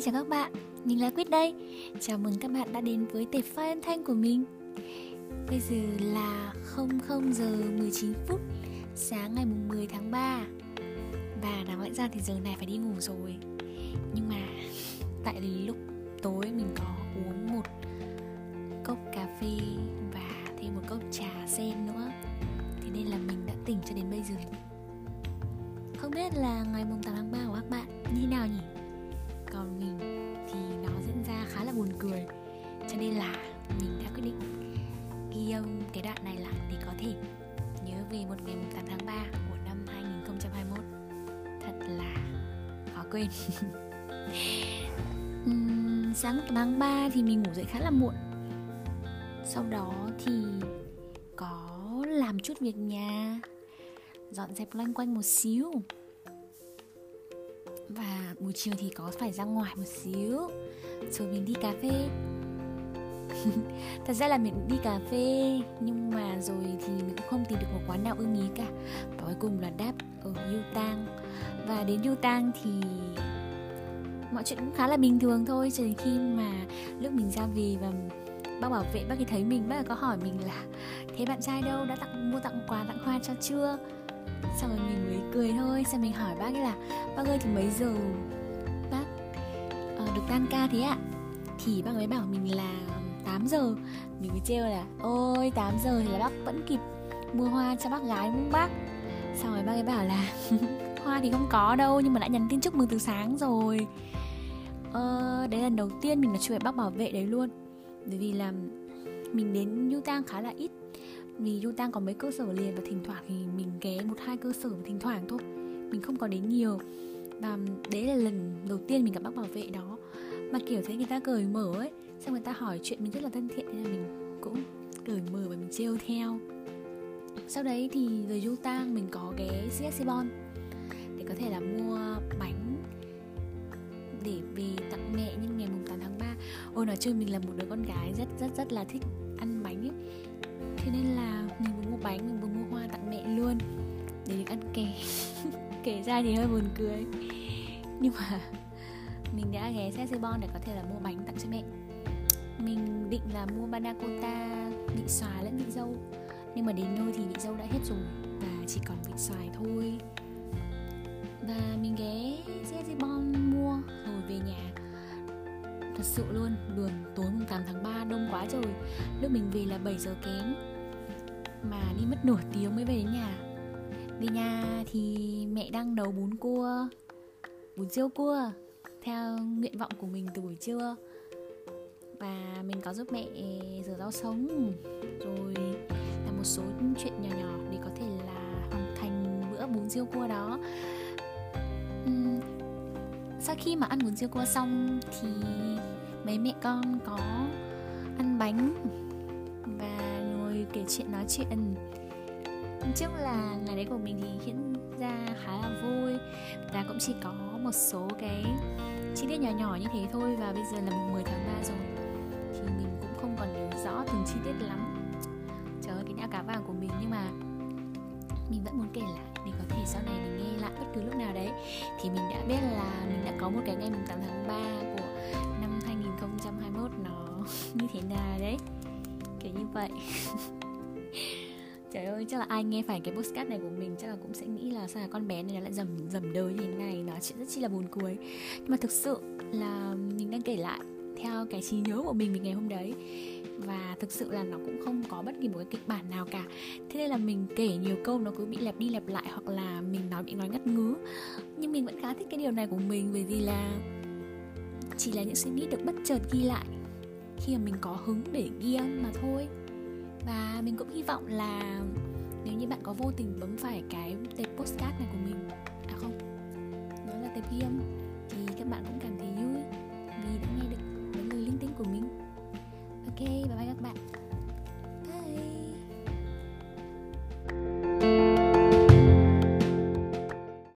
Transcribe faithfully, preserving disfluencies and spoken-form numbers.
Xin chào các bạn, mình là Quýt đây. Chào mừng các bạn đã đến với tệp file âm thanh của mình. Bây giờ là không giờ mười chín phút sáng ngày mười tháng ba. Và đáng lẽ ra thì giờ này phải đi ngủ rồi, nhưng mà tại lúc tối mình có uống một cốc cà phê và thêm một cốc trà sen nữa, thế nên là mình đã tỉnh cho đến bây giờ. Không biết là ngày tám tháng ba của các bạn như thế nào nhỉ? Còn mình thì nó diễn ra khá là buồn cười, cho nên là mình đã quyết định ghi âm cái đoạn này lại để có thể nhớ về một ngày tám tháng ba của năm hai không hai mốt. Thật là khó quên. uhm, Sáng tám tháng ba thì mình ngủ dậy khá là muộn. Sau đó thì có làm chút việc nhà, dọn dẹp loanh quanh một xíu, và buổi chiều thì có phải ra ngoài một xíu rồi mình đi cà phê. Thật ra là mình cũng đi cà phê, nhưng mà rồi thì mình cũng không tìm được một quán nào ưng ý cả, và cuối cùng là đáp ở Yutang. Và đến Yutang thì mọi chuyện cũng khá là bình thường thôi, cho đến khi mà lúc mình ra về và bác bảo vệ bác ấy thấy mình, bác ấy có hỏi mình là thế bạn trai đâu, đã tặng mua tặng quà tặng hoa cho chưa. Xong rồi mình mới cười thôi. Xong mình hỏi bác ấy là bác ơi thì mấy giờ bác uh, được tan ca thế ạ? Thì bác ấy bảo mình là tám giờ. Mình mới trêu là ôi tám giờ thì là bác vẫn kịp mua hoa cho bác gái đúng không bác? Xong rồi bác ấy bảo là hoa thì không có đâu, nhưng mà đã nhắn tin chúc mừng từ sáng rồi. Ờ, đấy là lần đầu tiên mình nói chuyện với bác bảo vệ đấy luôn. Bởi vì là mình đến Yutang khá là ít, vì Yutang có mấy cơ sở liền, và thỉnh thoảng thì mình ghé một hai cơ sở thỉnh thoảng thôi, mình không có đến nhiều. Và đấy là lần đầu tiên mình gặp bác bảo vệ đó, mà kiểu thấy người ta cởi mở ấy, xong người ta hỏi chuyện mình rất là thân thiện, nên là mình cũng cởi mở và mình trêu theo. Sau đấy thì rồi Yutang mình có ghé jersey bom để có thể là mua bánh để về tặng mẹ nhân ngày tám tháng ba. Ôi nói chung mình là một đứa con gái rất rất rất là thích ăn bánh ấy, thế nên là mình vừa mua bánh mình vừa mua hoa tặng mẹ luôn để được ăn kè. Kể ra thì hơi buồn cười, nhưng mà mình đã ghé jersey bom để có thể là mua bánh tặng cho mẹ. Mình định là mua panna cotta vị xoài lẫn vị dâu, nhưng mà đến nơi thì vị dâu đã hết rồi và chỉ còn vị xoài thôi. Và mình ghé jersey bom mua rồi về nhà. Thật sự luôn, đường tối tám tháng ba đông quá trời. Lúc mình về là bảy giờ kém, mà đi mất nửa tiếng mới về đến nhà. Về nhà thì mẹ đang nấu bún cua, bún riêu cua theo nguyện vọng của mình từ buổi trưa. Và mình có giúp mẹ rửa rau sống, rồi làm một số chuyện nhỏ nhỏ để có thể là hoàn thành bữa bún riêu cua đó. uhm, Sau khi mà ăn bún riêu cua xong thì mấy mẹ con có ăn bánh và ngồi kể chuyện nói chuyện. Trước là ngày đấy của mình thì diễn ra khá là vui, và cũng chỉ có một số cái chi tiết nhỏ nhỏ như thế thôi. Và bây giờ là mười tháng ba rồi thì mình cũng không còn nhớ rõ từng chi tiết lắm, trời ơi cái não cá vàng của mình, nhưng mà mình vẫn muốn kể lại để có thể sau này mình nghe lại bất cứ lúc nào đấy thì mình đã biết là mình đã có một cái ngày tám tháng ba của năm hai không hai mốt nó như thế nào đấy, kiểu như vậy. Trời ơi, chắc là ai nghe phải cái podcast này của mình chắc là cũng sẽ nghĩ là sao là con bé này nó lại dầm dầm đời như thế này, nói chuyện rất chi là buồn cười. Nhưng mà thực sự là mình đang kể lại theo cái trí nhớ của mình về ngày hôm đấy, và thực sự là nó cũng không có bất kỳ một cái kịch bản nào cả, thế nên là mình kể nhiều câu nó cứ bị lặp đi lặp lại, hoặc là mình nói bị nói ngắt ngứ. Nhưng mình vẫn khá thích cái điều này của mình, bởi vì là chỉ là những suy nghĩ được bất chợt ghi lại khi mà mình có hứng để ghi âm mà thôi. Và mình cũng hy vọng là nếu như bạn có vô tình bấm phải cái tệp podcast này của mình, à không, nó là tệp ghi âm,